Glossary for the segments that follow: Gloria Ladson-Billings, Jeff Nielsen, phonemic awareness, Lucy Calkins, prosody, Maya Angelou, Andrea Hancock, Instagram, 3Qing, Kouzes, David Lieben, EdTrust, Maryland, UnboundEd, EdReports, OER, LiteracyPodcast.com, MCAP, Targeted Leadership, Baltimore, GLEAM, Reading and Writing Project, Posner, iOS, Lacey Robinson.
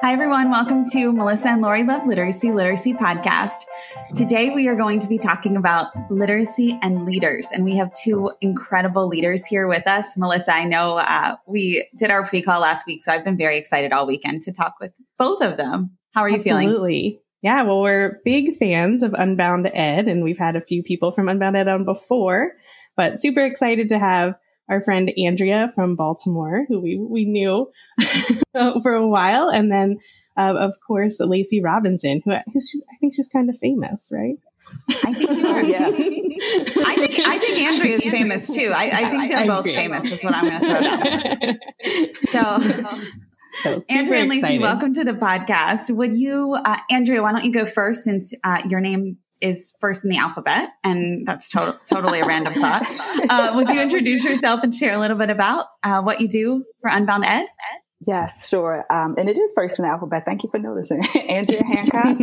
Hi, everyone. Welcome to Melissa and Lori Love Literacy Podcast. Today, we are going to be talking about literacy and leaders, and we have two incredible leaders here with us. Melissa, I know we did our pre-call last week, so I've been very excited all weekend to talk with both of them. How are you feeling? Absolutely. Yeah, well, we're big fans of UnboundEd, and we've had a few people from UnboundEd on before, but super excited to have our friend Andrea from Baltimore, who we knew for a while. And then, of course, Lacey Robinson, who I think she's kind of famous, right? I think you are, yes. I think Andrea's famous, too. I think they're both famous is what I'm going to throw down. So Andrea and Lacey, exciting. Welcome to the podcast. Would you, Andrea, why don't you go first since your name is first in the alphabet, and that's totally a random thought. Would you introduce yourself and share a little bit about what you do for UnboundEd? Yes, sure. And it is first in the alphabet. Thank you for noticing. Andrea Hancock.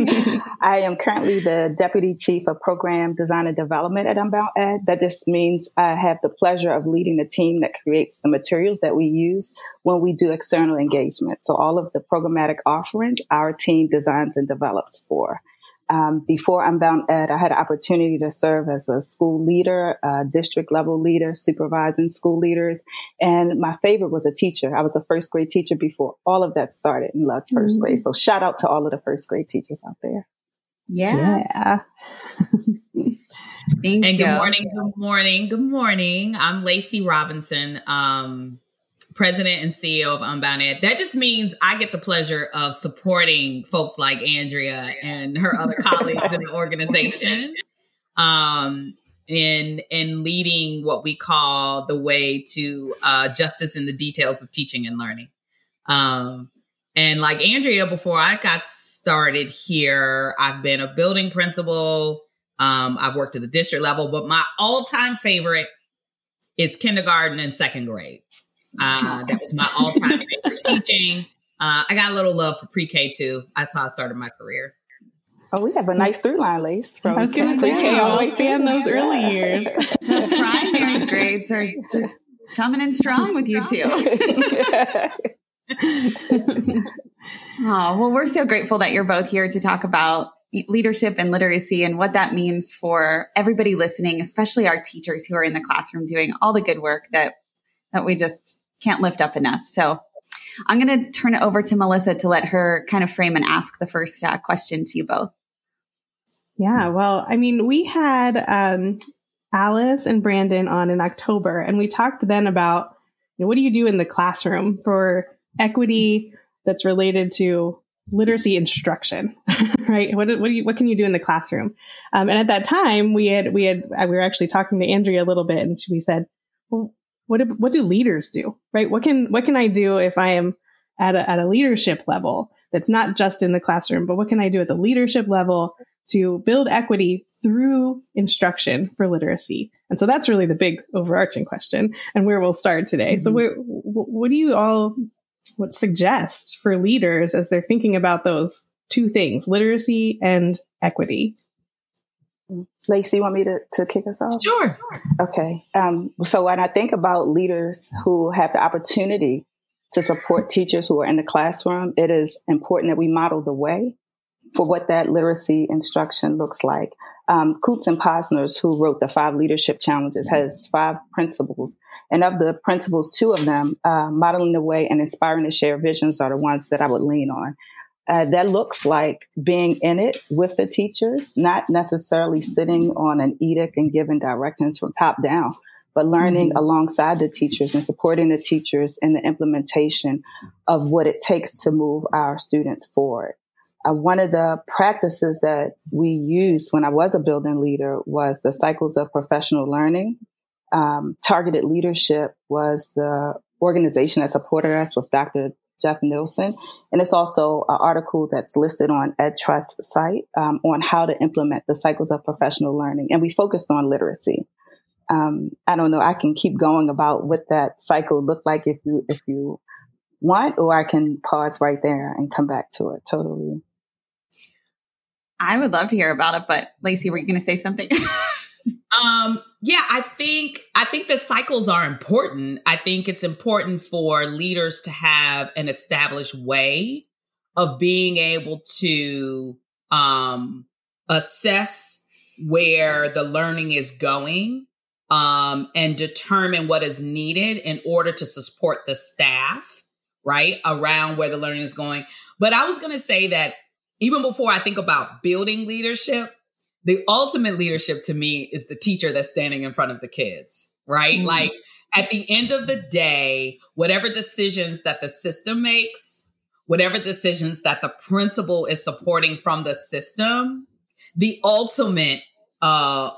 I am currently the Deputy Chief of Program Design and Development at UnboundEd. That just means I have the pleasure of leading the team that creates the materials that we use when we do external engagement. So all of the programmatic offerings, our team designs and develops for. Before UnboundEd, I had an opportunity to serve as a school leader, a district level leader, supervising school leaders. And my favorite was a teacher. I was a first grade teacher before all of that started and loved first grade. So shout out to all of the first grade teachers out there. Yeah. Thank you. Good morning. I'm Lacey Robinson, President and CEO of UnboundEd. That just means I get the pleasure of supporting folks like Andrea and her other colleagues in the organization in leading what we call the way to justice in the details of teaching and learning. And like Andrea, before I got started here, I've been a building principal. I've worked at the district level, but my all-time favorite is kindergarten and second grade. That was my all-time favorite teaching. I got a little love for pre-K too. That's how I started my career. Oh, we have a nice through-line, Lace. I was going to say, pre-K always fan those early years. The primary grades are just coming in strong with you two. Oh, well, we're so grateful that you're both here to talk about leadership and literacy and what that means for everybody listening, especially our teachers who are in the classroom doing all the good work that we just can't lift up enough. So I'm going to turn it over to Melissa to let her kind of frame and ask the first question to you both. Yeah, well, I mean, we had Alice and Brandon on in October, and we talked then about, you know, what do you do in the classroom for equity that's related to literacy instruction, right? What can you do in the classroom? And at that time, we were actually talking to Andrea a little bit, and we said, well, what do leaders do, right? What can I do if I am at a leadership level that's not just in the classroom, but what can I do at the leadership level to build equity through instruction for literacy? And so that's really the big overarching question and where we'll start today. Mm-hmm. So what do you all suggest for leaders as they're thinking about those two things, literacy and equity? Lacey, you want me to kick us off? Sure. Okay. So when I think about leaders who have the opportunity to support teachers who are in the classroom, it is important that we model the way for what that literacy instruction looks like. Kouzes and Posner, who wrote the 5 leadership challenges, has 5 principles. And of the principles, 2 of them, modeling the way and inspiring to share visions, are the ones that I would lean on. That looks like being in it with the teachers, not necessarily sitting on an edict and giving directions from top down, but learning alongside the teachers and supporting the teachers in the implementation of what it takes to move our students forward. One of the practices that we used when I was a building leader was the cycles of professional learning. Targeted Leadership was the organization that supported us with Dr. Jeff Nielsen. And it's also an article that's listed on EdTrust's site on how to implement the cycles of professional learning. And we focused on literacy. I don't know, I can keep going about what that cycle looked like if you want, or I can pause right there and come back to it totally. I would love to hear about it, but Lacey, were you going to say something? Yeah, I think the cycles are important. I think it's important for leaders to have an established way of being able to assess where the learning is going and determine what is needed in order to support the staff, right, around where the learning is going. But I was going to say that even before I think about building leadership, the ultimate leadership to me is the teacher that's standing in front of the kids, right? Mm-hmm. Like at the end of the day, whatever decisions that the system makes, whatever decisions that the principal is supporting from the system, the ultimate, I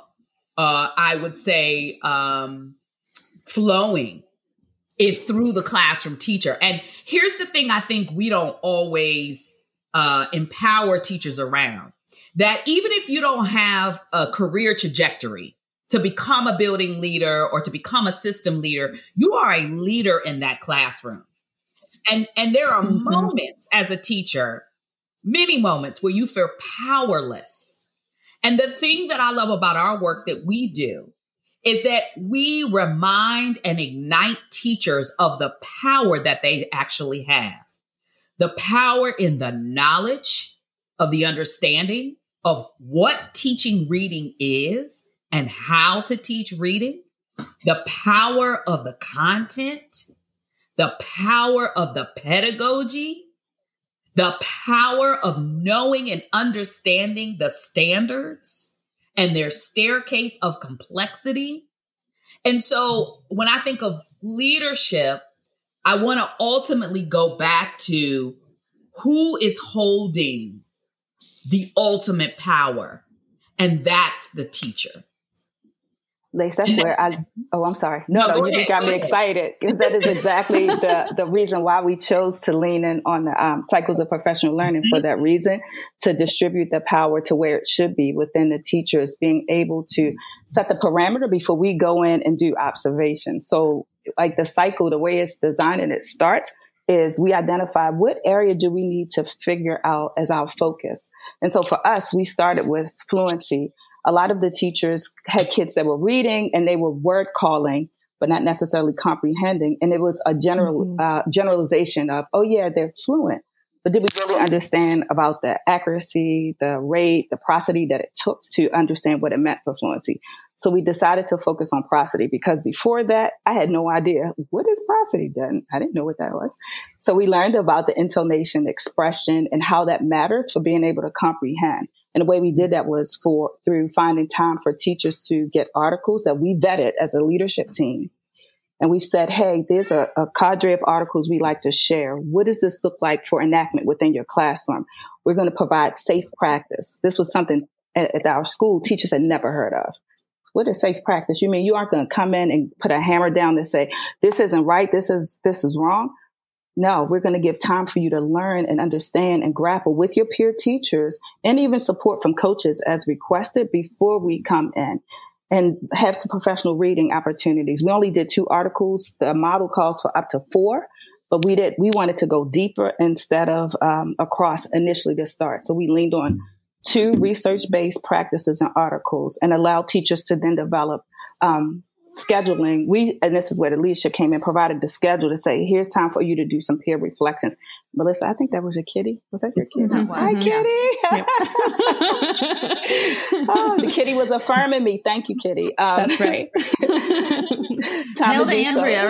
would say, flowing is through the classroom teacher. And here's the thing I think we don't always empower teachers around. That even if you don't have a career trajectory to become a building leader or to become a system leader, you are a leader in that classroom. And there are mm-hmm. moments as a teacher, many moments where you feel powerless. And the thing that I love about our work that we do is that we remind and ignite teachers of the power that they actually have. The power in the knowledge of the understanding of what teaching reading is and how to teach reading, the power of the content, the power of the pedagogy, the power of knowing and understanding the standards and their staircase of complexity. And so when I think of leadership, I want to ultimately go back to who is holding the ultimate power, and that's the teacher. Lace, that's where I'm sorry. No, you just got me excited, because that is exactly the reason why we chose to lean in on the cycles of professional learning, for that reason, to distribute the power to where it should be within the teachers, being able to set the parameter before we go in and do observation. So like the cycle, the way it's designed and it starts, is we identify what area do we need to figure out as our focus. And so for us, we started with fluency. A lot of the teachers had kids that were reading and they were word calling, but not necessarily comprehending. And it was a generalization of, oh yeah, they're fluent. But did we really understand about the accuracy, the rate, the prosody that it took to understand what it meant for fluency? So we decided to focus on prosody, because before that, I had no idea what is prosody done. I didn't know what that was. So we learned about the intonation, expression, and how that matters for being able to comprehend. And the way we did that was through finding time for teachers to get articles that we vetted as a leadership team. And we said, hey, there's a cadre of articles we like to share. What does this look like for enactment within your classroom? We're going to provide safe practice. This was something at our school teachers had never heard of. What is safe practice? You mean you aren't going to come in and put a hammer down and say, this isn't right, this is wrong? No, we're going to give time for you to learn and understand and grapple with your peer teachers and even support from coaches as requested before we come in, and have some professional reading opportunities. We only did 2 articles. The model calls for up to 4, but we wanted to go deeper instead of across initially to start. So we leaned on 2 research-based practices and articles, and allow teachers to then develop scheduling. And this is where the leadership came in, provided the schedule to say, here's time for you to do some peer reflections. Melissa, I think that was your kitty. Was that your kitty? Mm-hmm. Hi, mm-hmm. Kitty. Yep. Oh, the kitty was affirming me. Thank you, kitty. That's right. Nailed it, Andrea,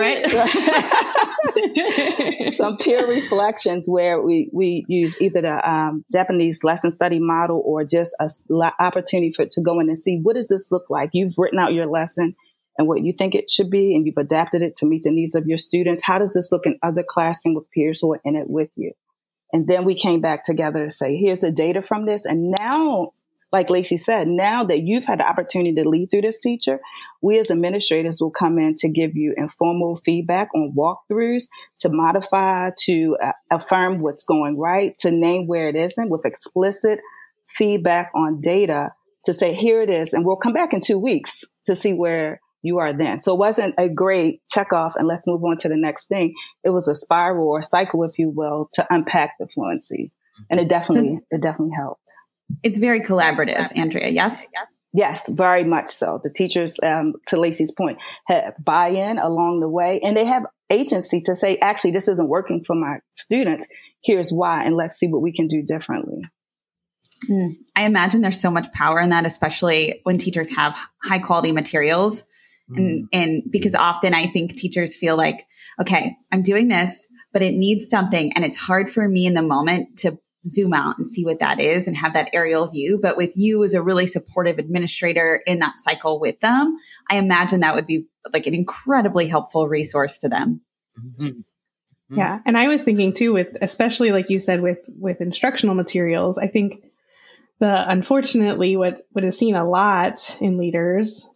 right? Some peer reflections where we use either the Japanese lesson study model or just an opportunity to go in and see, what does this look like? You've written out your lesson and what you think it should be, and you've adapted it to meet the needs of your students. How does this look in other classrooms with peers who are in it with you? And then we came back together to say, here's the data from this. And now like Lacey said, now that you've had the opportunity to lead through this teacher, we as administrators will come in to give you informal feedback on walkthroughs, to modify, to affirm what's going right, to name where it isn't, with explicit feedback on data to say, here it is. And we'll come back in 2 weeks to see where you are then. So it wasn't a great check off and let's move on to the next thing. It was a spiral or cycle, if you will, to unpack the fluency. And it definitely helped. It's very collaborative, Andrea. Yes? Yes, very much so. The teachers, to Lacey's point, have buy-in along the way, and they have agency to say, actually, this isn't working for my students. Here's why, and let's see what we can do differently. I imagine there's so much power in that, especially when teachers have high-quality materials. And because often I think teachers feel like, okay, I'm doing this, but it needs something. And it's hard for me in the moment to zoom out and see what that is and have that aerial view. But with you as a really supportive administrator in that cycle with them, I imagine that would be like an incredibly helpful resource to them. Mm-hmm. Yeah. And I was thinking too, with, especially like you said, with instructional materials, I think unfortunately what is seen a lot in leaders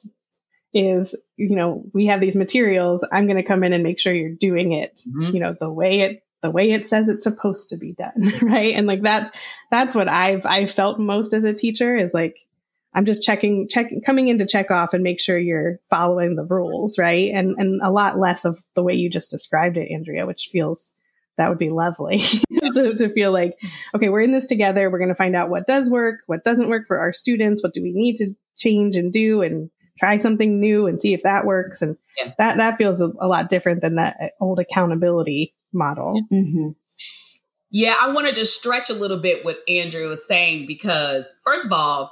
is, you know, we have these materials, I'm going to come in and make sure you're doing it, you know, the way it says it's supposed to be done. Right. And like that's what I felt most as a teacher is like, I'm just coming in to check off and make sure you're following the rules. Right. And a lot less of the way you just described it, Andrea, which feels, that would be lovely to feel like, okay, we're in this together. We're going to find out what does work, what doesn't work for our students. What do we need to change and do and try something new and see if that works. And that feels a lot different than that old accountability model. Mm-hmm. Yeah, I wanted to stretch a little bit what Andrea was saying, because first of all,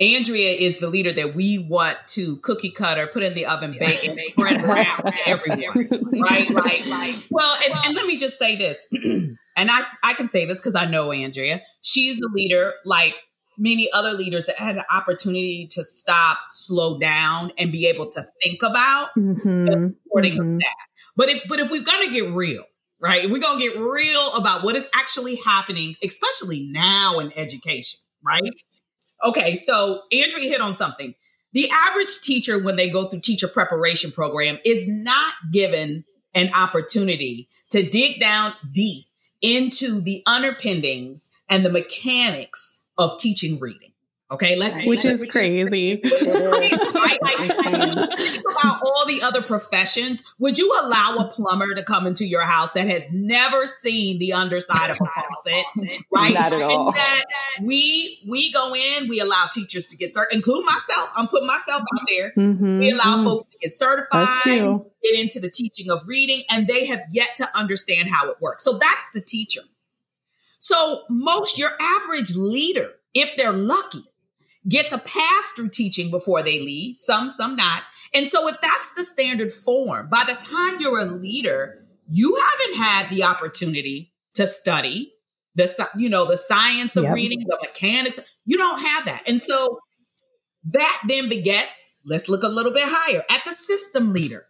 Andrea is the leader that we want to cookie cutter, put in the oven, bake, and spread around everywhere. Right? Like, well, and let me just say this, and I can say this because I know Andrea. She's a leader like many other leaders that had an opportunity to stop, slow down, and be able to think about the reporting of that. But if we're going to get real, right? If we're going to get real about what is actually happening, especially now in education, right? Okay, so Andrea hit on something. The average teacher, when they go through teacher preparation program, is not given an opportunity to dig down deep into the underpinnings and the mechanics of teaching reading. Okay, which is crazy. Which is crazy, right? Like, think about all the other professions. Would you allow a plumber to come into your house that has never seen the underside of a faucet? Right? Not at all. We go in, we allow teachers to get certified, including myself. I'm putting myself out there. Mm-hmm. We allow folks to get certified, get into the teaching of reading, and they have yet to understand how it works. So that's the teacher. So your average leader, if they're lucky, gets a pass through teaching before they lead, some not. And so if that's the standard form, by the time you're a leader, you haven't had the opportunity to study the science of reading, the mechanics. You don't have that. And so that then begets, let's look a little bit higher at the system leader.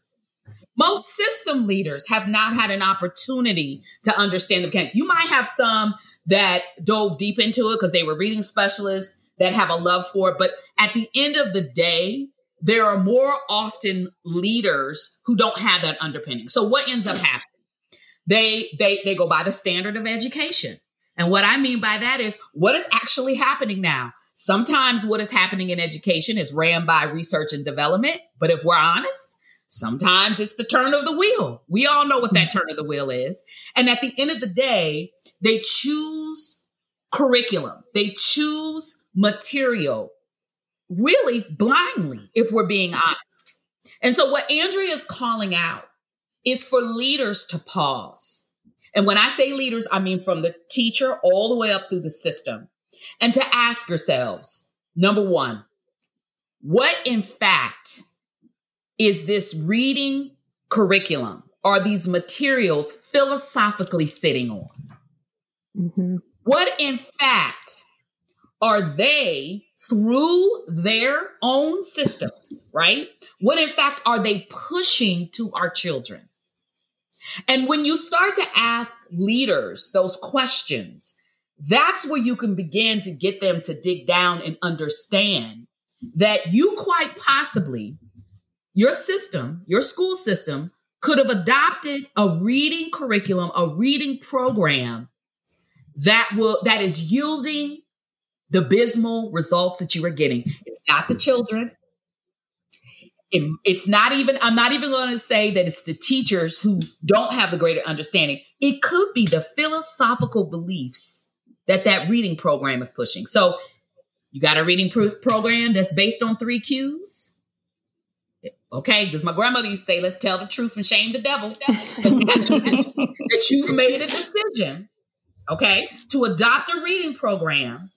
Most system leaders have not had an opportunity to understand the mechanics. You might have some that dove deep into it because they were reading specialists that have a love for it. But at the end of the day, there are more often leaders who don't have that underpinning. So what ends up happening? They go by the standard of education. And what I mean by that is what is actually happening now. Sometimes what is happening in education is ran by research and development. But if we're honest, sometimes it's the turn of the wheel. We all know what that turn of the wheel is. And at the end of the day, they choose curriculum. They choose material really blindly, if we're being honest. And so what Andrea is calling out is for leaders to pause. And when I say leaders, I mean from the teacher all the way up through the system, and to ask yourselves, number one, what in fact is this reading curriculum? Are these materials philosophically sitting on? Mm-hmm. What, in fact, are they through their own systems, right? What, in fact, are they pushing to our children? And when you start to ask leaders those questions, That's where you can begin to get them to dig down and understand that you quite possibly, your system, your school system could have adopted a reading curriculum, a reading program that is yielding the abysmal results that you are getting. It's not the children. I'm not even going to say that it's the teachers who don't have the greater understanding. It could be the philosophical beliefs that reading program is pushing. So you got a reading program that's based on 3 Qs. Okay, because my grandmother used to say, let's tell the truth and shame the devil. That you've made a decision, okay, to adopt a reading program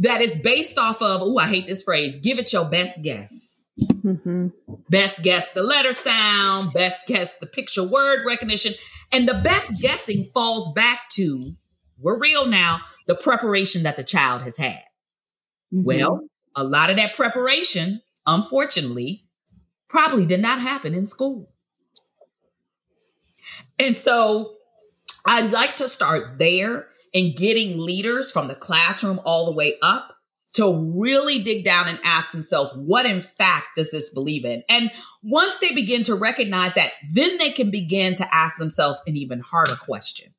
that is based off of, I hate this phrase, give it your best guess. Mm-hmm. Best guess the letter sound, best guess the picture word recognition, and the best guessing falls back to, we're real now, the preparation that the child has had. Mm-hmm. Well, a lot of that preparation, unfortunately, probably did not happen in school. And so I'd like to start there and getting leaders from the classroom all the way up to really dig down and ask themselves, what in fact does this believe in? And once they begin to recognize that, then they can begin to ask themselves an even harder question.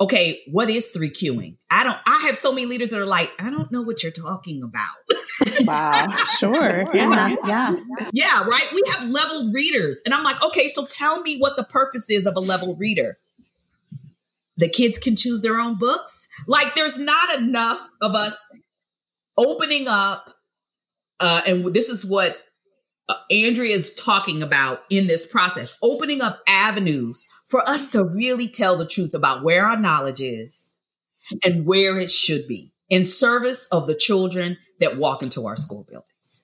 Okay, what is 3Qing? I have so many leaders that are like, I don't know what you're talking about. Wow, sure. Yeah, right? We have leveled readers. And I'm like, okay, so tell me what the purpose is of a leveled reader. The kids can choose their own books. Like, there's not enough of us opening up, and this is what Andrea is talking about in this process, opening up avenues for us to really tell the truth about where our knowledge is and where it should be in service of the children that walk into our school buildings.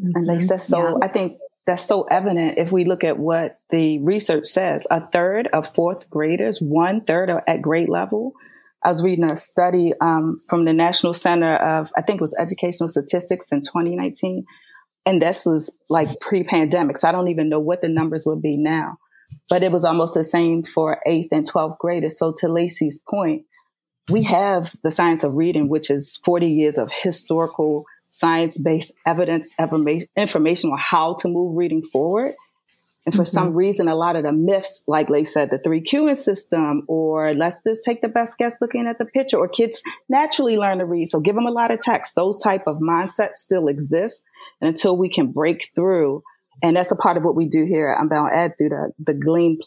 And Lace, I think that's so evident if we look at what the research says. A third of fourth graders, 1/3 are at grade level. I was reading a study from the National Center of, I think it was Educational Statistics in 2019. And this was like pre-pandemic. So I don't even know what the numbers would be now. But it was almost the same for 8th and 12th graders. So to Lacey's point, we have the science of reading, which is 40 years of historical science-based evidence, information on how to move reading forward. And for some reason, a lot of the myths, like Lacey said, the 3Qing system, or let's just take the best guess looking at the picture, or kids naturally learn to read, so give them a lot of text. Those type of mindsets still exist. And until we can break through, and that's a part of what we do here at UnboundEd through the GLEAM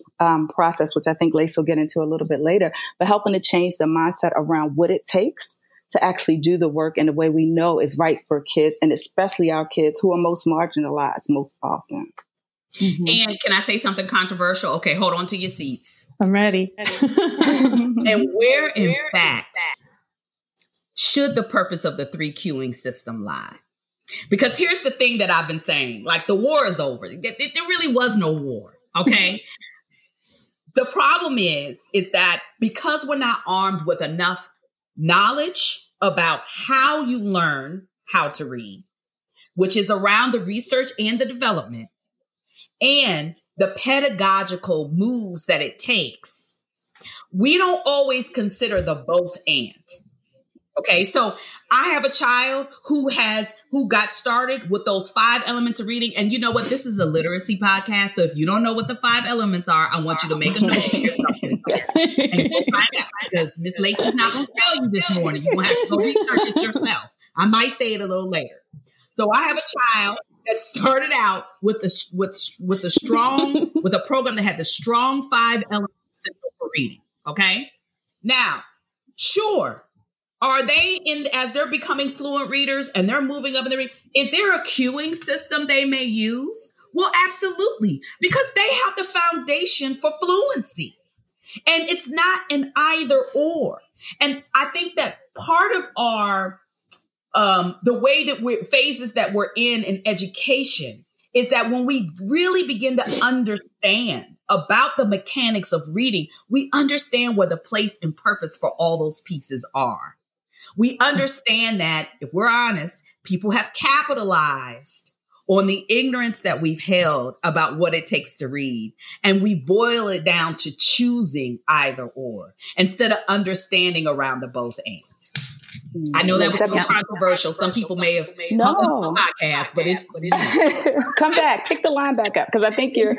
process, which I think Lacey will get into a little bit later, but helping to change the mindset around what it takes to actually do the work in the way we know is right for kids, and especially our kids who are most marginalized most often. Mm-hmm. And can I say something controversial? Okay, hold on to your seats. I'm ready. And where, in fact, should the purpose of the 3Qing system lie? Because here's the thing that I've been saying. Like, the war is over. There really was no war, okay? The problem is that because we're not armed with enough knowledge about how you learn how to read, which is around the research and the development, and the pedagogical moves that it takes, we don't always consider the both and. Okay, so I have a child who got started with those 5 elements of reading. And you know what? This is a literacy podcast. So if you don't know what the 5 elements are, I want you to make a note of yourself. And go find out, because Miss Lacey's not going to tell you this morning. You're going to have to go research it yourself. I might say it a little later. So I have a child that started out with a program that had the strong 5 elements central for reading. Okay, now, sure, are they as they're becoming fluent readers and they're moving up in the reading? Is there a Qing system they may use? Well, absolutely, because they have the foundation for fluency, and it's not an either or. And I think that part of our the way that phases that we're in education is that when we really begin to understand about the mechanics of reading, we understand where the place and purpose for all those pieces are. We understand that, if we're honest, people have capitalized on the ignorance that we've held about what it takes to read. And we boil it down to choosing either or instead of understanding around the both and. I know that was so controversial. Some people may have hung up the podcast, but it's come back, pick the line back up, because I think you're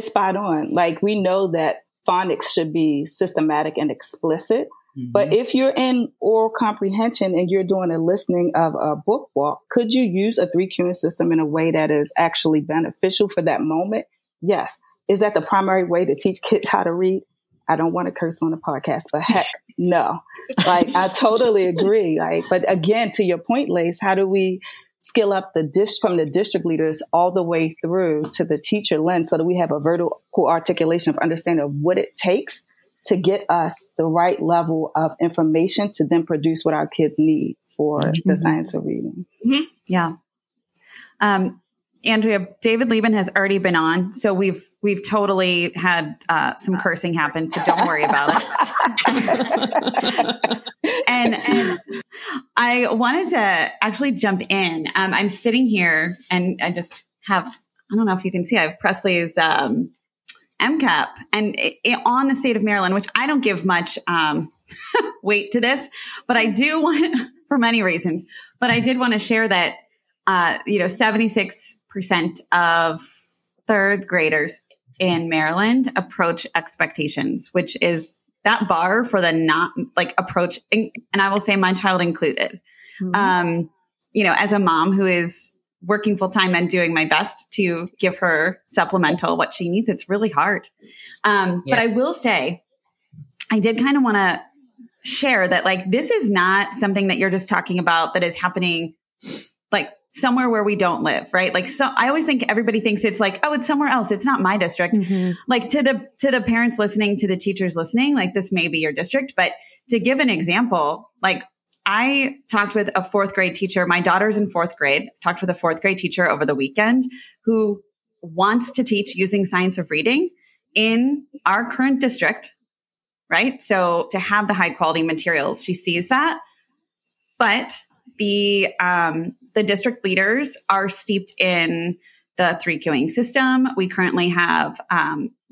spot on. Like, we know that phonics should be systematic and explicit, mm-hmm. but if you're in oral comprehension and you're doing a listening of a book walk, could you use a 3-Qing system in a way that is actually beneficial for that moment? Yes. Is that the primary way to teach kids how to read? I don't want to curse on the podcast, but heck no. Like, I totally agree. Like, but again, to your point, Lace, how do we skill up the dish from the district leaders all the way through to the teacher lens so that we have a vertical articulation of understanding of what it takes to get us the right level of information to then produce what our kids need for mm-hmm. the science of reading. Mm-hmm. Yeah. Andrea, David Lieben has already been on, so we've totally had some cursing happen, so don't worry about it. And I wanted to actually jump in. I'm sitting here, and I just have, I don't know if you can see, I have Presley's MCAP and it, on the state of Maryland, which I don't give much weight to this, but I do want, for many reasons, but I did want to share that, 76% of third graders in Maryland approach expectations, which is that bar for the not like approach. And I will say my child included, mm-hmm. As a mom who is working full time and doing my best to give her supplemental what she needs, it's really hard. But I will say, I did kind of want to share that, like, this is not something that you're just talking about that is happening like somewhere where we don't live, right? Like, so I always think everybody thinks it's like, oh, it's somewhere else. It's not my district. Mm-hmm. Like, to the parents listening, to the teachers listening, like, this may be your district, but to give an example, like, I talked with a 4th grade teacher. My daughter's in 4th grade, talked with a 4th grade teacher over the weekend who wants to teach using science of reading in our current district, right? So to have the high quality materials, she sees that, but the district leaders are steeped in the 3-Qing system. We currently have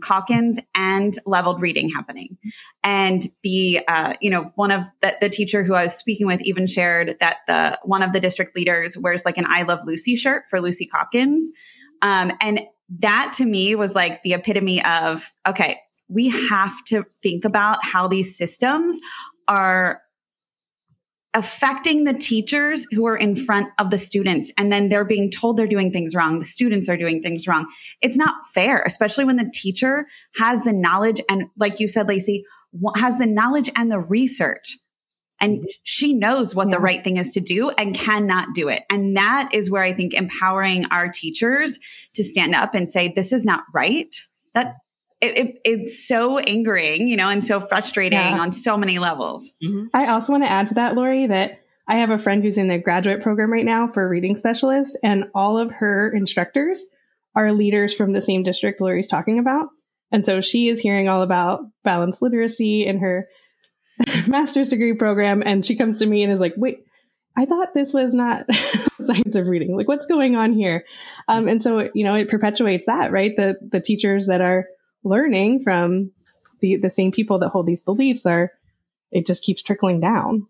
Calkins and leveled reading happening. And one of the teacher who I was speaking with even shared that one of the district leaders wears like an I Love Lucy shirt for Lucy Calkins. And that to me was like the epitome of, okay, we have to think about how these systems are affecting the teachers who are in front of the students, and then they're being told they're doing things wrong. The students are doing things wrong. It's not fair, especially when the teacher has the knowledge and, like you said, Lacey, has the knowledge and the research, and she knows what the right thing is to do and cannot do it. And that is where I think empowering our teachers to stand up and say, this is not right. That It's so angering, and so frustrating on so many levels. Mm-hmm. I also want to add to that, Lori, that I have a friend who's in a graduate program right now for a reading specialist, and all of her instructors are leaders from the same district Lori's talking about. And so she is hearing all about balanced literacy in her master's degree program. And she comes to me and is like, wait, I thought this was not science of reading. Like, what's going on here? And so, it perpetuates that, right? The teachers that are learning from the same people that hold these beliefs it just keeps trickling down.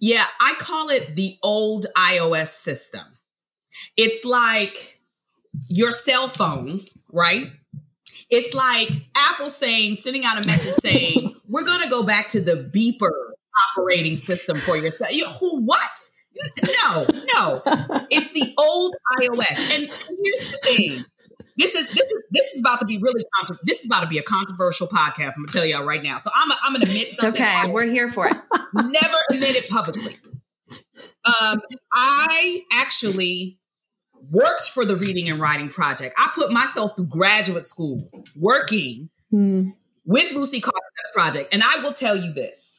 Yeah, I call it the old iOS system. It's like your cell phone, right? It's like Apple sending out a message saying, we're going to go back to the beeper operating system for your cell. What? No. It's the old iOS. And here's the thing. This is about to be really controversial. This is about to be a controversial podcast. I'm gonna tell y'all right now. So I'm gonna admit something. Okay, we're here for it. Never admit it publicly. I actually worked for the Reading and Writing Project. I put myself through graduate school working with Lucy Calkins at the project, and I will tell you this.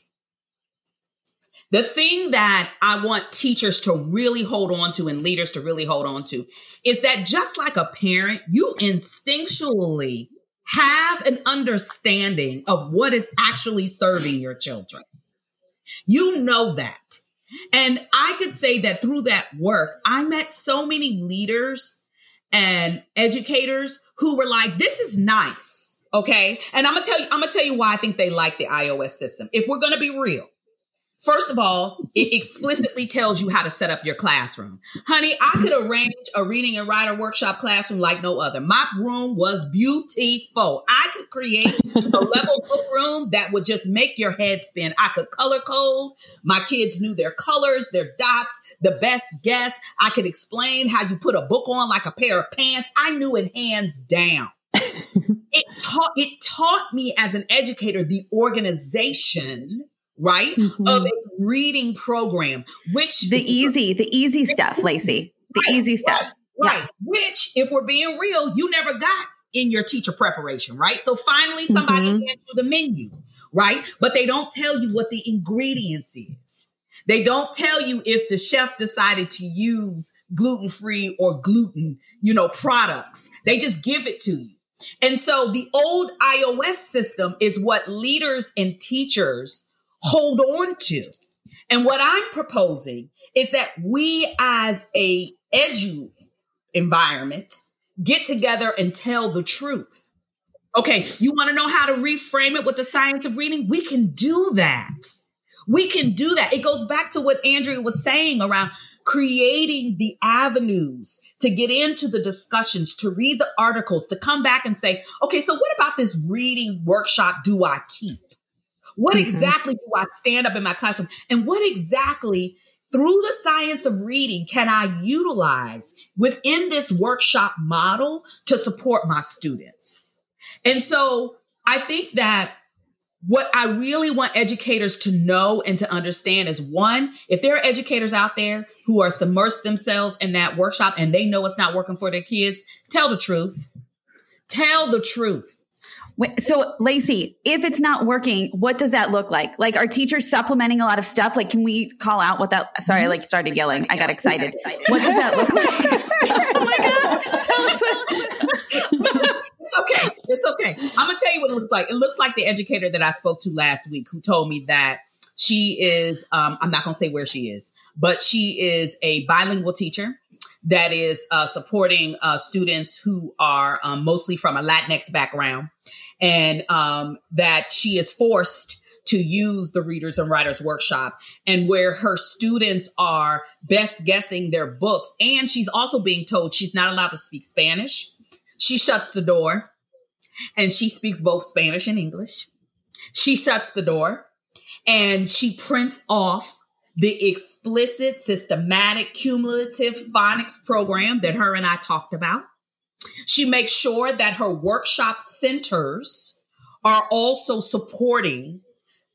The thing that I want teachers to really hold on to and leaders to really hold on to is that, just like a parent, you instinctually have an understanding of what is actually serving your children. You know that. And I could say that through that work, I met so many leaders and educators who were like, this is nice. Okay. And I'm going to tell you why I think they like the iOS system. If we're going to be real, first of all, it explicitly tells you how to set up your classroom. Honey, I could arrange a reading and writer workshop classroom like no other. My room was beautiful. I could create a level book room that would just make your head spin. I could color code. My kids knew their colors, their dots, the best guess. I could explain how you put a book on like a pair of pants. I knew it hands down. It taught me as an educator the organization, right? Mm-hmm. Of a reading program, which the easy stuff, Lacey, the easy stuff. Right. Yeah. Which, if we're being real, you never got in your teacher preparation, right? So finally somebody mm-hmm. hands you the menu, right? But they don't tell you what the ingredients is. They don't tell you if the chef decided to use gluten-free or gluten, products. They just give it to you. And so the old iOS system is what leaders and teachers hold on to. And what I'm proposing is that we as a edu environment get together and tell the truth. Okay, you want to know how to reframe it with the science of reading? We can do that. We can do that. It goes back to what Andrea was saying around creating the avenues to get into the discussions, to read the articles, to come back and say, okay, so what about this reading workshop do I keep? What exactly do I stand up in my classroom? And what exactly, through the science of reading, can I utilize within this workshop model to support my students? And so I think that what I really want educators to know and to understand is, one, if there are educators out there who are submersed themselves in that workshop and they know it's not working for their kids, tell the truth. Tell the truth. So, Lacey, if it's not working, what does that look like? Like, are teachers supplementing a lot of stuff? Like, can we call out what that? Sorry, I started yelling. I got excited. What does that look like? Oh my God! Tell us what. It's okay. I'm gonna tell you what it looks like. It looks like the educator that I spoke to last week, who told me that she is. I'm not gonna say where she is, but she is a bilingual teacher that is supporting students who are mostly from a Latinx background, and that she is forced to use the Readers and Writers Workshop, and where her students are best guessing their books. And she's also being told she's not allowed to speak Spanish. She shuts the door, and she speaks both Spanish and English. She shuts the door, and she prints off the explicit, systematic, cumulative phonics program that her and I talked about. She makes sure that her workshop centers are also supporting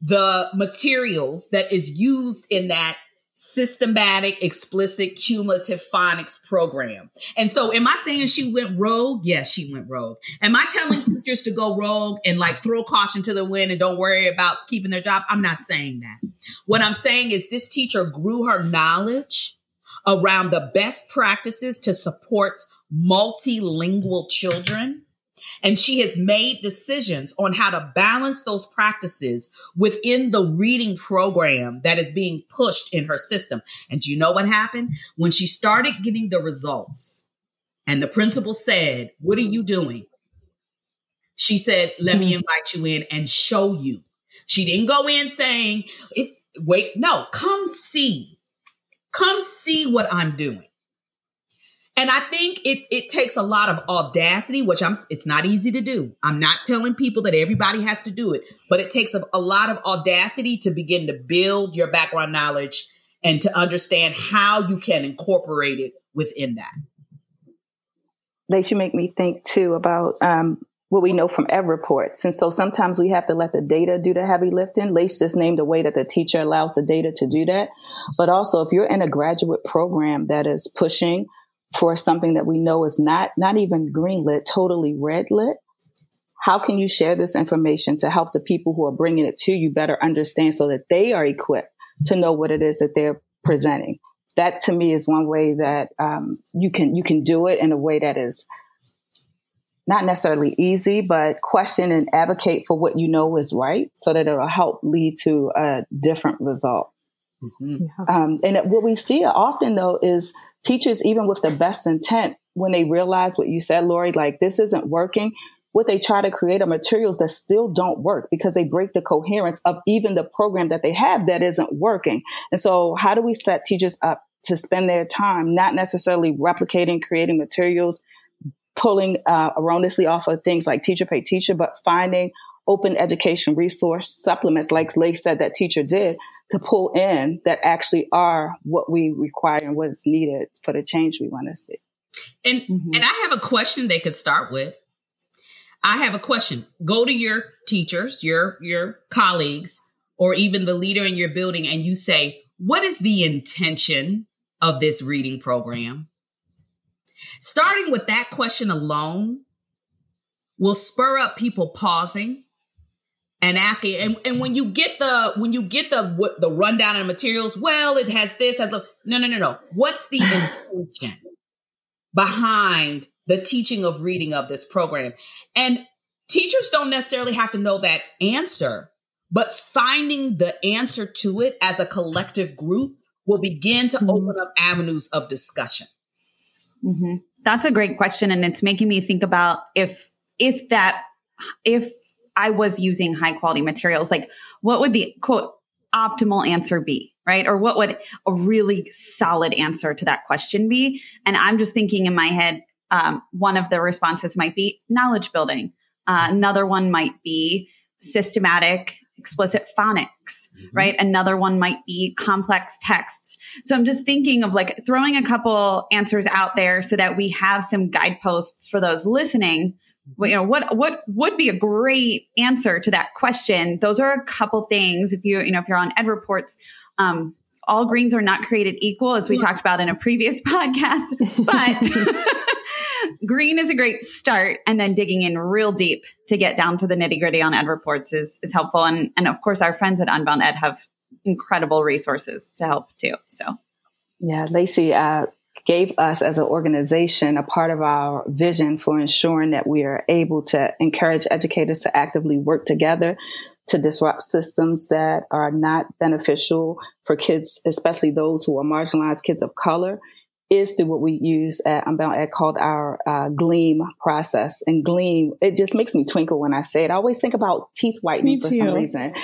the materials that is used in that systematic, explicit, cumulative phonics program. And so am I saying she went rogue? Yes, she went rogue. Am I telling teachers to go rogue and throw caution to the wind and don't worry about keeping their job? I'm not saying that. What I'm saying is this teacher grew her knowledge around the best practices to support multilingual children. And she has made decisions on how to balance those practices within the reading program that is being pushed in her system. And do you know what happened? When she started getting the results and the principal said, "What are you doing?" She said, "Let me invite you in and show you." She didn't go in saying, come see what I'm doing. And I think it takes a lot of audacity, which it's not easy to do. I'm not telling people that everybody has to do it, but it takes a lot of audacity to begin to build your background knowledge and to understand how you can incorporate it within that. They should make me think too about what we know from EdReports. And so sometimes we have to let the data do the heavy lifting. Lace just named a way that the teacher allows the data to do that. But also, if you're in a graduate program that is pushing for something that we know is not even green lit, totally red lit, how can you share this information to help the people who are bringing it to you better understand so that they are equipped to know what it is that they're presenting? That, to me, is one way that you can do it in a way that is not necessarily easy, but question and advocate for what you know is right so that it'll help lead to a different result. Mm-hmm. Yeah. And what we see often, though, is teachers, even with the best intent, when they realize what you said, Lori, like this isn't working, what they try to create are materials that still don't work because they break the coherence of even the program that they have that isn't working. And so how do we set teachers up to spend their time not necessarily replicating, creating materials, pulling erroneously off of things like teacher pay teacher, but finding open education resource supplements, like Lace said that teacher did, to pull in that actually are what we require and what is needed for the change we want to see. And and I have a question they could start with. I have a question. Go to your teachers, your colleagues, or even the leader in your building, and you say, what is the intention of this reading program? Starting with that question alone will spur up people pausing and asking. And when you get the rundown of materials, well, it has this. No. What's the intention behind the teaching of reading of this program? And teachers don't necessarily have to know that answer, but finding the answer to it as a collective group will begin to open up avenues of discussion. Mm-hmm. That's a great question. And it's making me think about if I was using high quality materials, like what would the quote optimal answer be, right? Or what would a really solid answer to that question be? And I'm just thinking in my head, one of the responses might be knowledge building. Another one might be systematic, explicit phonics, right? Another one might be complex texts. So I'm just thinking of like throwing a couple answers out there so that we have some guideposts for those listening. You know, what would be a great answer to that question? Those are a couple things. If you're on EdReports, all greens are not created equal, as we talked about in a previous podcast, but green is a great start, and then digging in real deep to get down to the nitty-gritty on EdReports is helpful. And of course, our friends at Unbound Ed have incredible resources to help too. So, yeah, Lacey gave us as an organization a part of our vision for ensuring that we are able to encourage educators to actively work together to disrupt systems that are not beneficial for kids, especially those who are marginalized kids of color, is through what we use at Unbound Ed called our GLEAM process. And GLEAM, it just makes me twinkle when I say it. I always think about teeth whitening for some reason.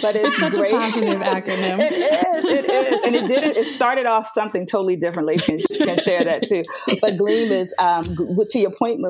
But it's such great. A positive acronym. It is. And it started off something totally different. Lacey can share that too. But GLEAM is, to your point,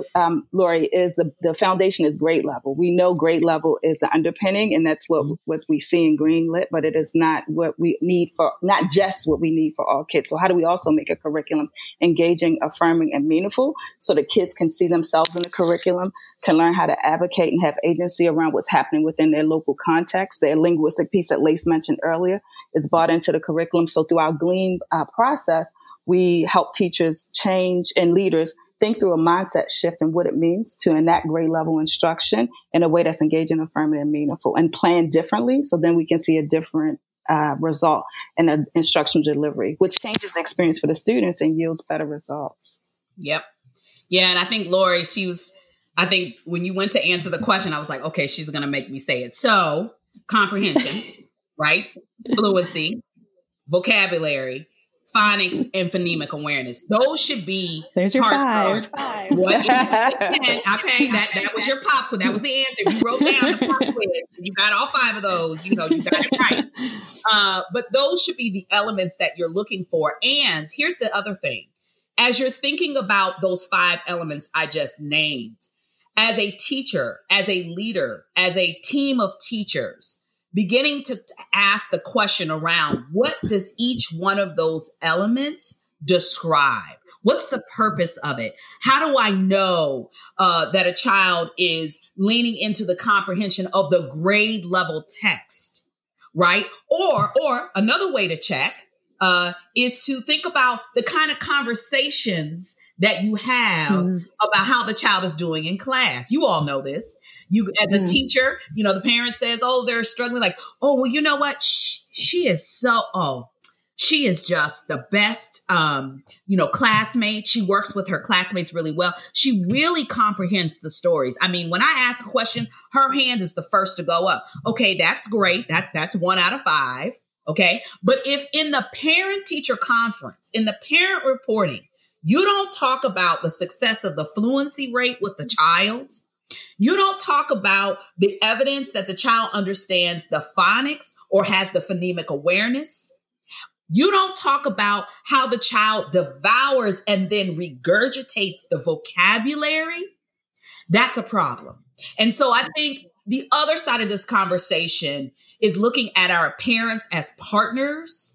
Lori, is the foundation is grade level. We know grade level is the underpinning, and that's what we see in Greenlit, but it is not what we need for, not just what we need for all kids. So how do we also make a curriculum engaging, affirming, and meaningful so that kids can see themselves in the curriculum, can learn how to advocate and have agency around what's happening within their local context? Their linguistic piece that Lace mentioned earlier is brought into the curriculum. So through our GLEAM process, we help teachers change and leaders think through a mindset shift and what it means to enact grade level instruction in a way that's engaging, affirming, and meaningful, and plan differently so then we can see a different result and an instruction delivery, which changes the experience for the students and yields better results. Yep. Yeah. And I think Lori, I think when you went to answer the question, I was like, okay, she's going to make me say it. So comprehension, right? Fluency, vocabulary, phonics, and phonemic awareness. Those should be. There's your five. Okay. That was your pop quiz. That was the answer. You wrote down the pop quiz. You got all five of those. You know, you got it right. But those should be the elements that you're looking for. And here's the other thing. As you're thinking about those five elements I just named, as a teacher, as a leader, as a team of teachers, beginning to ask the question around what does each one of those elements describe? What's the purpose of it? How do I know that a child is leaning into the comprehension of the grade level text, right? Or another way to check is to think about the kind of conversations that you have about how the child is doing in class. You all know this. You, as a teacher, you know, the parent says, oh, they're struggling. Like, oh, well, you know what? She is just the best, classmate. She works with her classmates really well. She really comprehends the stories. I mean, when I ask a question, her hand is the first to go up. Okay, that's great. That's 1 out of 5. Okay. But if in the parent-teacher conference, in the parent reporting, You don't talk about the success of the fluency rate with the child. You don't talk about the evidence that the child understands the phonics or has the phonemic awareness. You don't talk about how the child devours and then regurgitates the vocabulary. That's a problem. And so I think the other side of this conversation is looking at our parents as partners.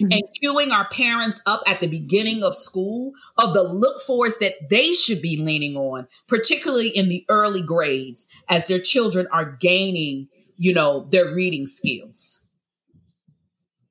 Mm-hmm. And queuing our parents up at the beginning of school of the look-forwards that they should be leaning on, particularly in the early grades as their children are gaining, their reading skills.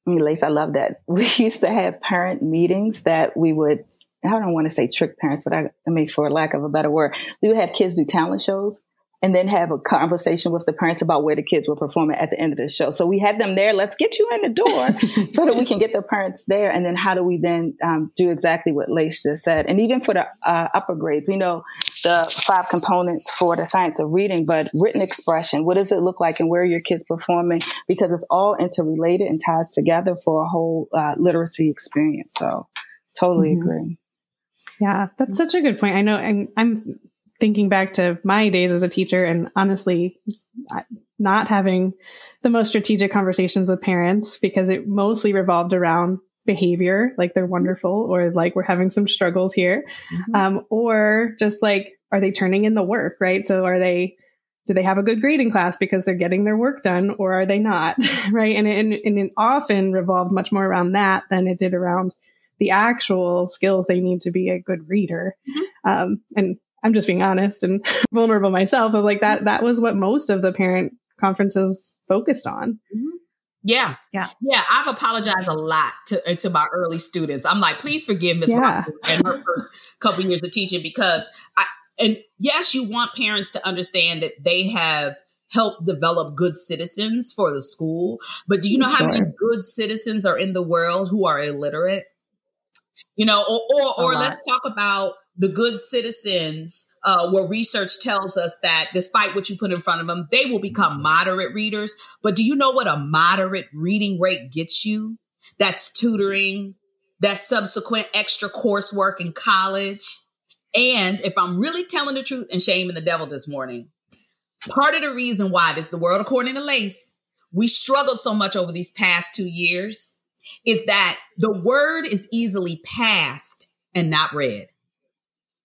Lacey, I love that. We used to have parent meetings that we would, I don't want to say trick parents, but I mean, for lack of a better word, we would have kids do talent shows and then have a conversation with the parents about where the kids were performing at the end of the show. So we had them there. Let's get you in the door so that we can get the parents there. And then how do we then do exactly what Lacey just said? And even for the upper grades, we know the 5 components for the science of reading, but written expression, what does it look like and where are your kids performing? Because it's all interrelated and ties together for a whole literacy experience. So totally agree. Yeah, that's such a good point. I know I'm thinking back to my days as a teacher and honestly not having the most strategic conversations with parents because it mostly revolved around behavior, like they're wonderful or like we're having some struggles here, or just like, are they turning in the work, right? So do they have a good grade in class because they're getting their work done or are they not, right? And it often revolved much more around that than it did around the actual skills they need to be a good reader. And I'm just being honest and vulnerable myself of like that was what most of the parent conferences focused on. Yeah. I've apologized a lot to my early students. I'm like, please forgive Ms. Robinson and her first couple years of teaching because yes, you want parents to understand that they have helped develop good citizens for the school, but do you know how many good citizens are in the world who are illiterate? Or let's talk about the good citizens, where research tells us that despite what you put in front of them, they will become moderate readers. But do you know what a moderate reading rate gets you? That's tutoring, that's subsequent extra coursework in college. And if I'm really telling the truth and shaming the devil this morning, part of the reason why this is the world, according to Lacey, we struggled so much over these past 2 years is that the word is easily passed and not read.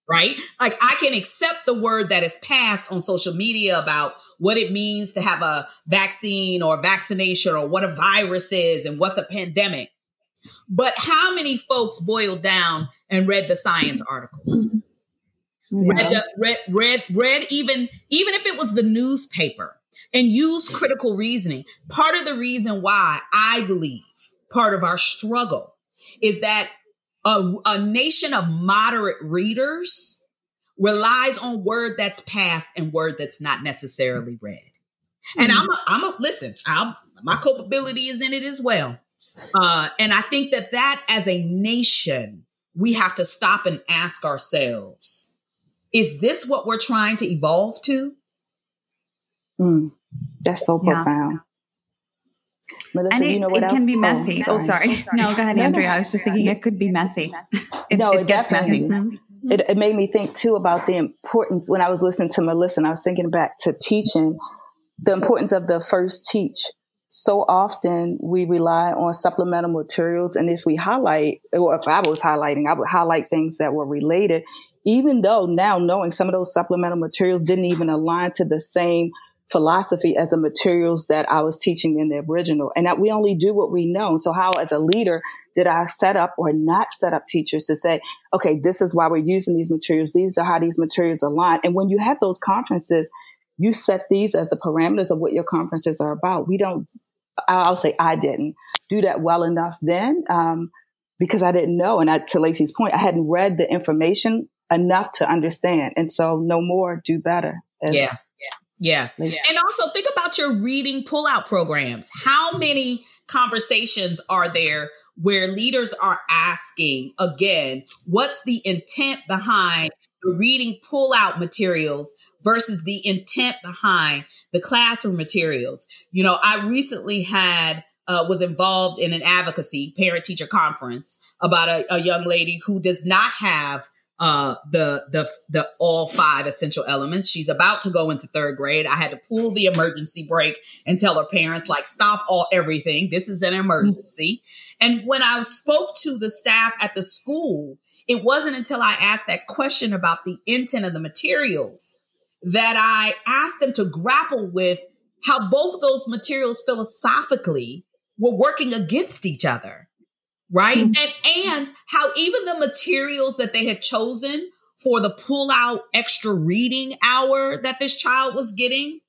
Right? Like I can accept the word that is passed on social media about what it means to have a vaccine or vaccination or what a virus is and what's a pandemic. But how many folks boiled down and read the science articles? Read even if it was the newspaper and used critical reasoning. Part of the reason why I believe part of our struggle is that a nation of moderate readers relies on word that's passed and word that's not necessarily read. And my culpability is in it as well. And I think that as a nation, we have to stop and ask ourselves, is this what we're trying to evolve to? That's so profound. Yeah. Melissa, and it can be messy. Sorry. No, go ahead, Andrea. I was just thinking it could be messy. It gets messy. It made me think, too, about the importance. When I was listening to Melissa, and I was thinking back to teaching, the importance of the first teach. So often we rely on supplemental materials. And if we highlight, or if I was highlighting, I would highlight things that were related, even though now knowing some of those supplemental materials didn't even align to the same philosophy as the materials that I was teaching in the original, and that we only do what we know. So how, as a leader, did I set up or not set up teachers to say, okay, this is why we're using these materials. These are how these materials align. And when you have those conferences, you set these as the parameters of what your conferences are about. We don't, I'll say I didn't do that well enough then because I didn't know. And to Lacey's point, I hadn't read the information enough to understand. And so no more, do better. Yeah. And also think about your reading pullout programs. How many conversations are there where leaders are asking, again, what's the intent behind the reading pullout materials versus the intent behind the classroom materials? I recently had was involved in an advocacy parent-teacher conference about a young lady who does not have the all five essential elements. She's about to go into third grade. I had to pull the emergency brake and tell her parents, like, stop all everything. This is an emergency. And when I spoke to the staff at the school, it wasn't until I asked that question about the intent of the materials that I asked them to grapple with how both those materials philosophically were working against each other. Right. And how even the materials that they had chosen for the pull-out extra reading hour that this child was getting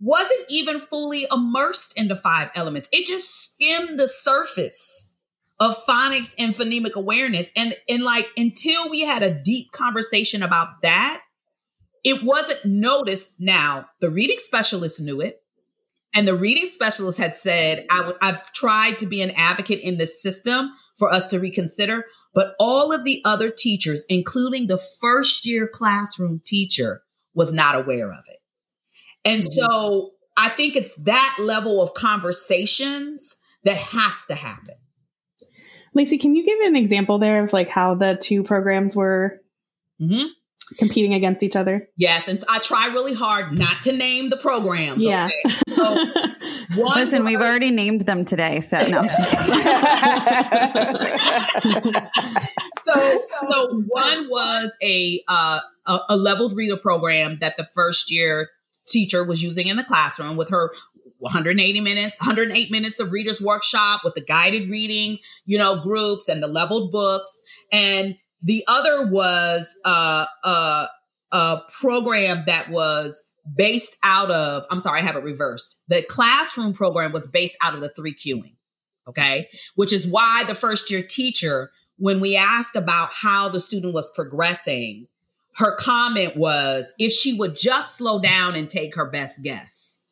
wasn't even fully immersed in the five elements. It just skimmed the surface of phonics and phonemic awareness. And like, until we had a deep conversation about that, it wasn't noticed. Now, the reading specialist knew it. And the reading specialist had said, I've tried to be an advocate in this system for us to reconsider, but all of the other teachers, including the first year classroom teacher, was not aware of it. And so I think it's that level of conversations that has to happen. Lacey, can you give an example there of like how the two programs were competing against each other? Yes. And I try really hard not to name the programs. Yeah. Okay? So listen, we've already named them today. So no, I'm just kidding. So one was a leveled reader program that the first year teacher was using in the classroom with her 108 minutes of readers workshop with the guided reading, groups and the leveled books. And the other was a program that was based out of, I'm sorry, I have it reversed. The classroom program was based out of the 3Qing, okay? Which is why the first year teacher, when we asked about how the student was progressing, her comment was, if she would just slow down and take her best guess.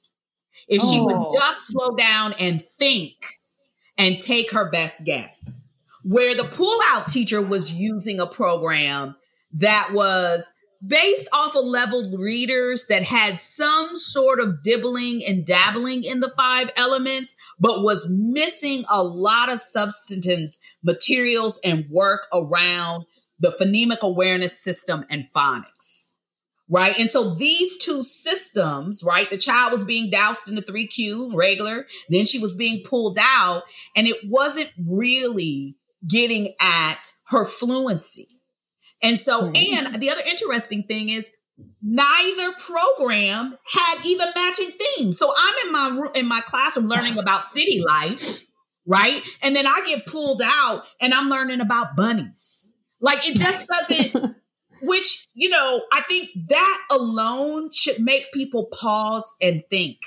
If she would just slow down and think and take her best guess. Where the pull-out teacher was using a program that was based off of leveled readers that had some sort of dibbling and dabbling in the five elements, but was missing a lot of substantive materials and work around the phonemic awareness system and phonics, right? And so these two systems, right, the child was being doused in the 3Q regular, then she was being pulled out, and it wasn't really getting at her fluency. And so, and the other interesting thing is neither program had even matching themes. So I'm in my classroom learning about city life, right? And then I get pulled out and I'm learning about bunnies. Like it just doesn't, which, I think that alone should make people pause and think.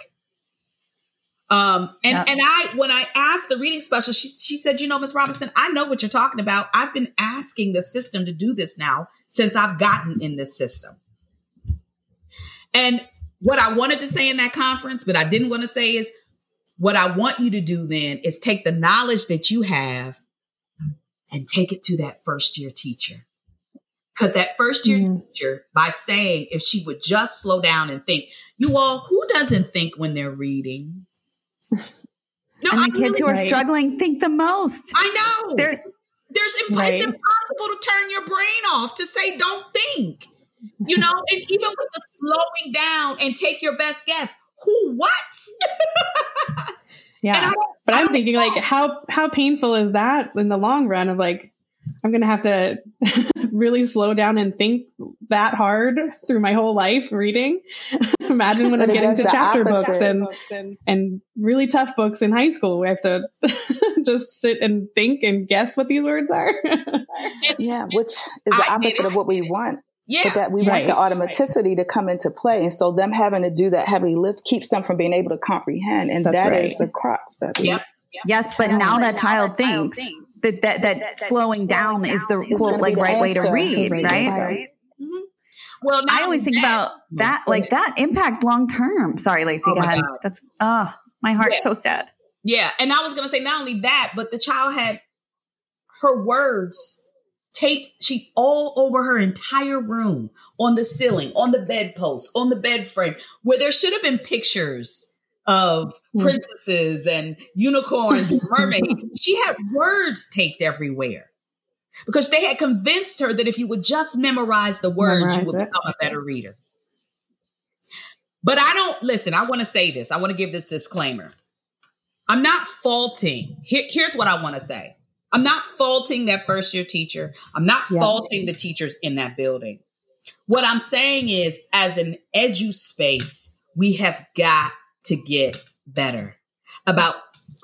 When I asked the reading specialist, she said, Ms. Robinson, I know what you're talking about. I've been asking the system to do this now since I've gotten in this system. And what I wanted to say in that conference, but I didn't want to say is what I want you to do then is take the knowledge that you have and take it to that first year teacher. Because that first year teacher, by saying, if she would just slow down and think, you all, who doesn't think when they're reading? No, and the kids really who are struggling think the most. I know. It's impossible to turn your brain off to say, don't think, and even with the slowing down and take your best guess, who, what? Yeah. But I'm thinking like, how painful is that in the long run of like, I'm going to have to really slow down and think that hard through my whole life reading. Imagine when I'm getting to chapter books and really tough books in high school where I have to just sit and think and guess what these words are. Yeah, which is the opposite of what we want. Yeah. But that we want the automaticity to come into play. And so them having to do that heavy lift keeps them from being able to comprehend. And that is the crux. That Yes, but now that child thinks. That slowing down is the quote, like right way to read, right? Mm-hmm. Well, I always think about that, like that impact long term. Sorry, Lacey, go ahead. That's my heart's so sad. Yeah, and I was going to say not only that, but the child had her words taped. She all over her entire room, on the ceiling, on the bedpost, on the bed frame, where there should have been pictures of princesses and unicorns and mermaids. She had words taped everywhere because they had convinced her that if you would just memorize the words, you would become a better reader. But I don't, listen, I want to say this. I want to give this disclaimer. I'm not faulting. Here's what I want to say. I'm not faulting that first year teacher. I'm not faulting the teachers in that building. What I'm saying is, as an edu space, we have got to get better about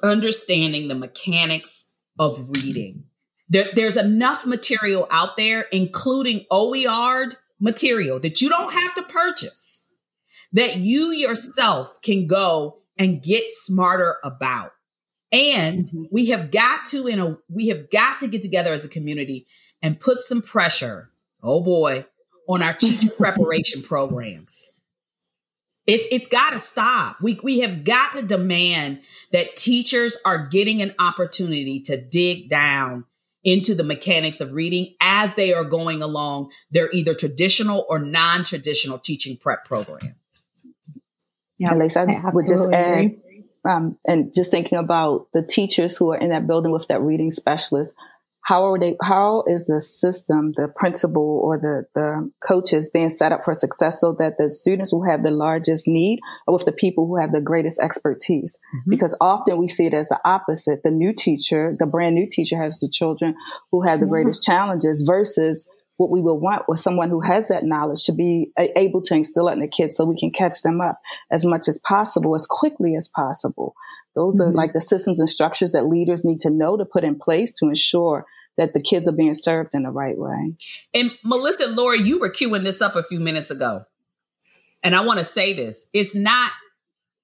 understanding the mechanics of reading. There's enough material out there, including OER'd material that you don't have to purchase, that you yourself can go and get smarter about. And we have got to get together as a community and put some pressure, oh boy, on our teacher preparation programs. It's got to stop. We have got to demand that teachers are getting an opportunity to dig down into the mechanics of reading as they are going along their either traditional or non-traditional teaching prep program. Yeah, Lacey, I would just add, and just thinking about the teachers who are in that building with that reading specialist, how is the system, the principal or the coaches being set up for success so that the students who have the largest need are with the people who have the greatest expertise? Mm-hmm. Because often we see it as the opposite. The new teacher, the brand new teacher has the children who have the greatest challenges versus what we would want was someone who has that knowledge to be able to instill it in the kids so we can catch them up as much as possible, as quickly as possible. Those are like the systems and structures that leaders need to know to put in place to ensure that the kids are being served in the right way. And Melissa and Lori, you were queuing this up a few minutes ago. And I want to say this. It's not,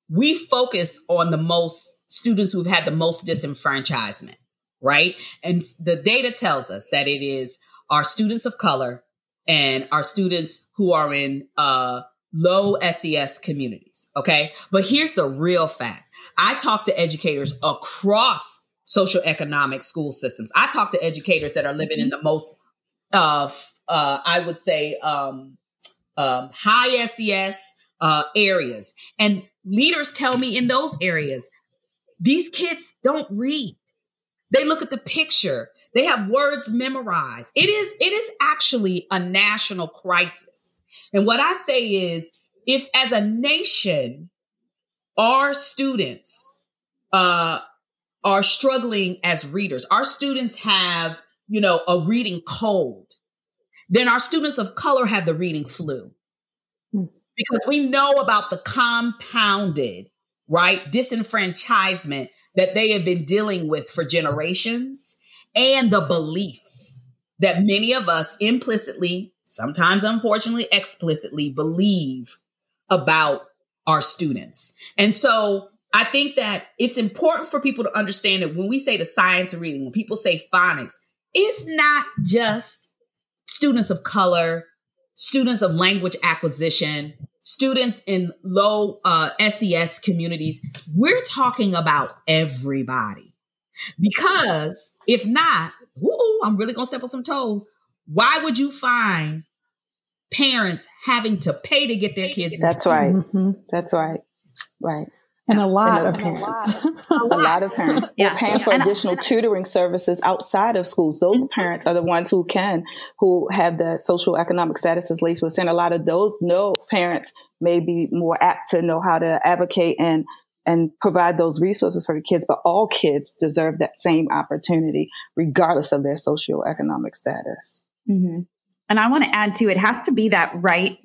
we focus on the most students who've had the most disenfranchisement, right? And the data tells us that it is our students of color and our students who are in low SES communities, okay? But here's the real fact. I talk to educators across socioeconomic school systems. I talk to educators that are living in the most, I would say, high SES areas. And leaders tell me in those areas, these kids don't read. They look at the picture. They have words memorized. It is actually a national crisis. And what I say is, if as a nation, our students are struggling as readers, our students have, a reading cold, then our students of color have the reading flu. Because we know about the compounded, disenfranchisement that they have been dealing with for generations, and the beliefs that many of us implicitly, sometimes unfortunately explicitly, believe about our students. And so I think that it's important for people to understand that when we say the science of reading, when people say phonics, it's not just students of color, students of language acquisition, students in low SES communities. We're talking about everybody, because if not, I'm really going to step on some toes. Why would you find parents having to pay to get their kids? That's right. Mm-hmm. That's right. Right. And a lot of parents. We're paying for additional tutoring services outside of schools. Those parents are the ones who have the social economic status, as Lacey was saying. A lot of those parents may be more apt to know how to advocate and provide those resources for the kids, but all kids deserve that same opportunity, regardless of their socioeconomic status. Mm-hmm. And I want to add too, it has to be that right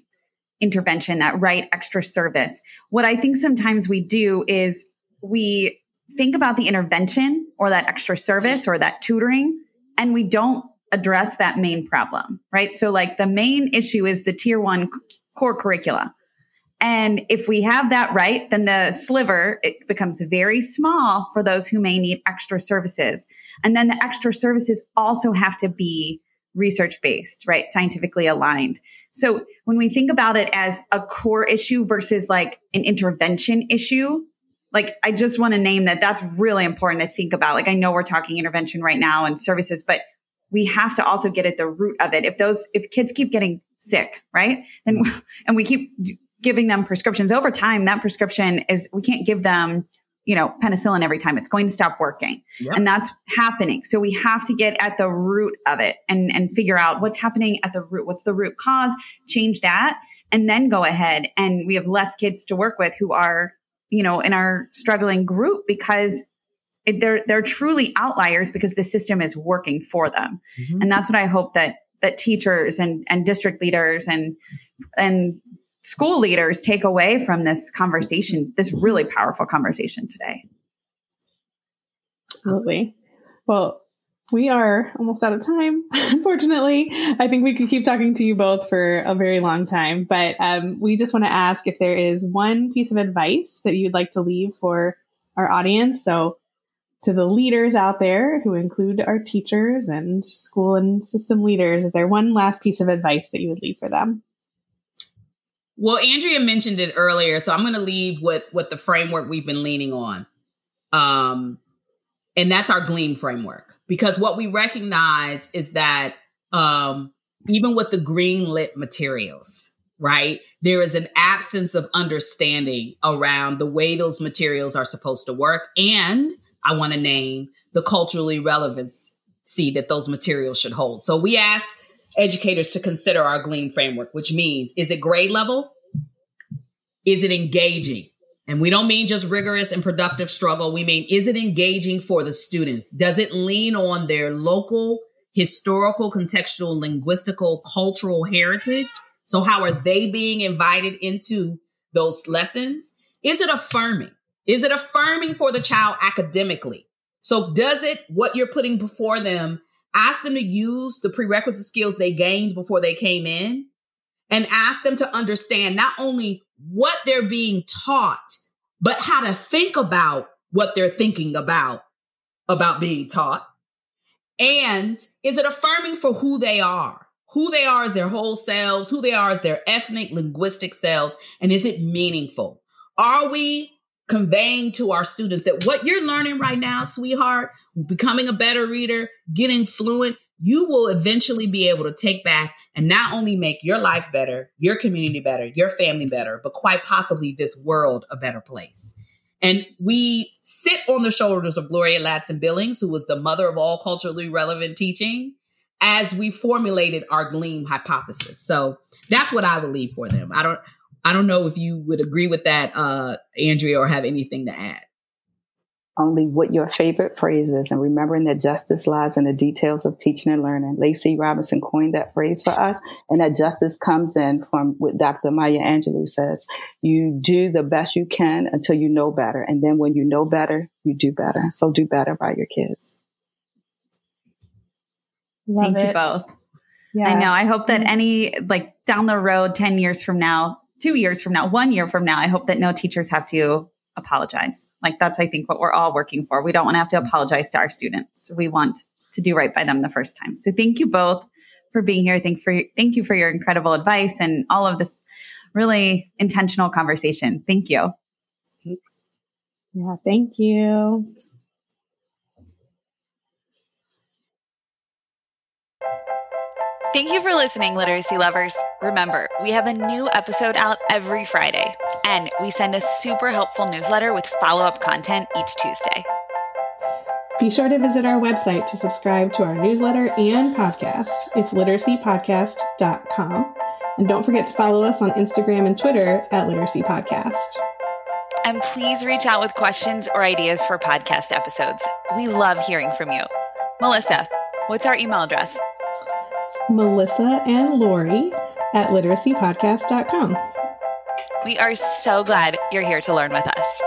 intervention, that right extra service. What I think sometimes we do is we think about the intervention or that extra service or that tutoring, and we don't address that main problem, right? So like the main issue is the tier one core curricula. And if we have that right, then the sliver, it becomes very small for those who may need extra services. And then the extra services also have to be research-based, right? Scientifically aligned. So when we think about it as a core issue versus like an intervention issue, like I just want to name that's really important to think about. Like I know we're talking intervention right now and services, but we have to also get at the root of it. If kids keep getting sick, right? And we keep giving them prescriptions over time, that prescription is, we can't give them, you know, penicillin every time. It's going to stop working. Yep. And that's happening. So we have to get at the root of it and figure out what's happening at the root. What's the root cause? Change that and then go ahead. And we have less kids to work with who are, you know, in our struggling group because they're truly outliers because the system is working for them. Mm-hmm. And that's what I hope that teachers and district leaders and school leaders take away from this conversation, this really powerful conversation today. Absolutely. Well, we are almost out of time, unfortunately. I think we could keep talking to you both for a very long time, but we just want to ask if there is one piece of advice that you'd like to leave for our audience. So to the leaders out there, who include our teachers and school and system leaders, is there one last piece of advice that you would leave for them? Well, Andrea mentioned it earlier, so I'm going to leave with the framework we've been leaning on. And that's our GLEAM framework, because what we recognize is that even with the green lit materials, right, there is an absence of understanding around the way those materials are supposed to work. And I want to name the culturally relevancy that those materials should hold. So we ask educators to consider our GLEAM framework, which means, is it grade level? Is it engaging? And we don't mean just rigorous and productive struggle. We mean, is it engaging for the students? Does it lean on their local, historical, contextual, linguistical, cultural heritage? So how are they being invited into those lessons? Is it affirming? Is it affirming for the child academically? So does it, what you're putting before them, ask them to use the prerequisite skills they gained before they came in, and ask them to understand not only what they're being taught, but how to think about what they're thinking about being taught. And is it affirming for who they are? Who they are as their whole selves, who they are as their ethnic, linguistic selves, and is it meaningful? Are we conveying to our students that what you're learning right now, sweetheart, becoming a better reader, getting fluent, you will eventually be able to take back and not only make your life better, your community better, your family better, but quite possibly this world a better place. And we sit on the shoulders of Gloria Ladson-Billings, who was the mother of all culturally relevant teaching, as we formulated our GLEAM hypothesis. So that's what I would leave for them. I don't know if you would agree with that, Andrea, or have anything to add. Only what your favorite phrase is, and remembering that justice lies in the details of teaching and learning. Lacey Robinson coined that phrase for us, and that justice comes in from what Dr. Maya Angelou says. You do the best you can until you know better, and then when you know better, you do better. So do better by your kids. Thank you both. Yeah. I know. I hope that any, like, down the road, 10 years from now, 2 years from now, 1 year from now, I hope that no teachers have to apologize. Like, that's, I think, what we're all working for. We don't want to have to apologize to our students. We want to do right by them the first time. So thank you both for being here. Thank you for your incredible advice and all of this really intentional conversation. Thank you. Yeah, thank you. Thank you for listening, literacy lovers. Remember, we have a new episode out every Friday, and we send a super helpful newsletter with follow-up content each Tuesday. Be sure to visit our website to subscribe to our newsletter and podcast. It's LiteracyPodcast.com. And don't forget to follow us on Instagram and Twitter at LiteracyPodcast. And please reach out with questions or ideas for podcast episodes. We love hearing from you. Melissa, what's our email address? Melissa and Lori at literacypodcast.com. We are so glad you're here to learn with us.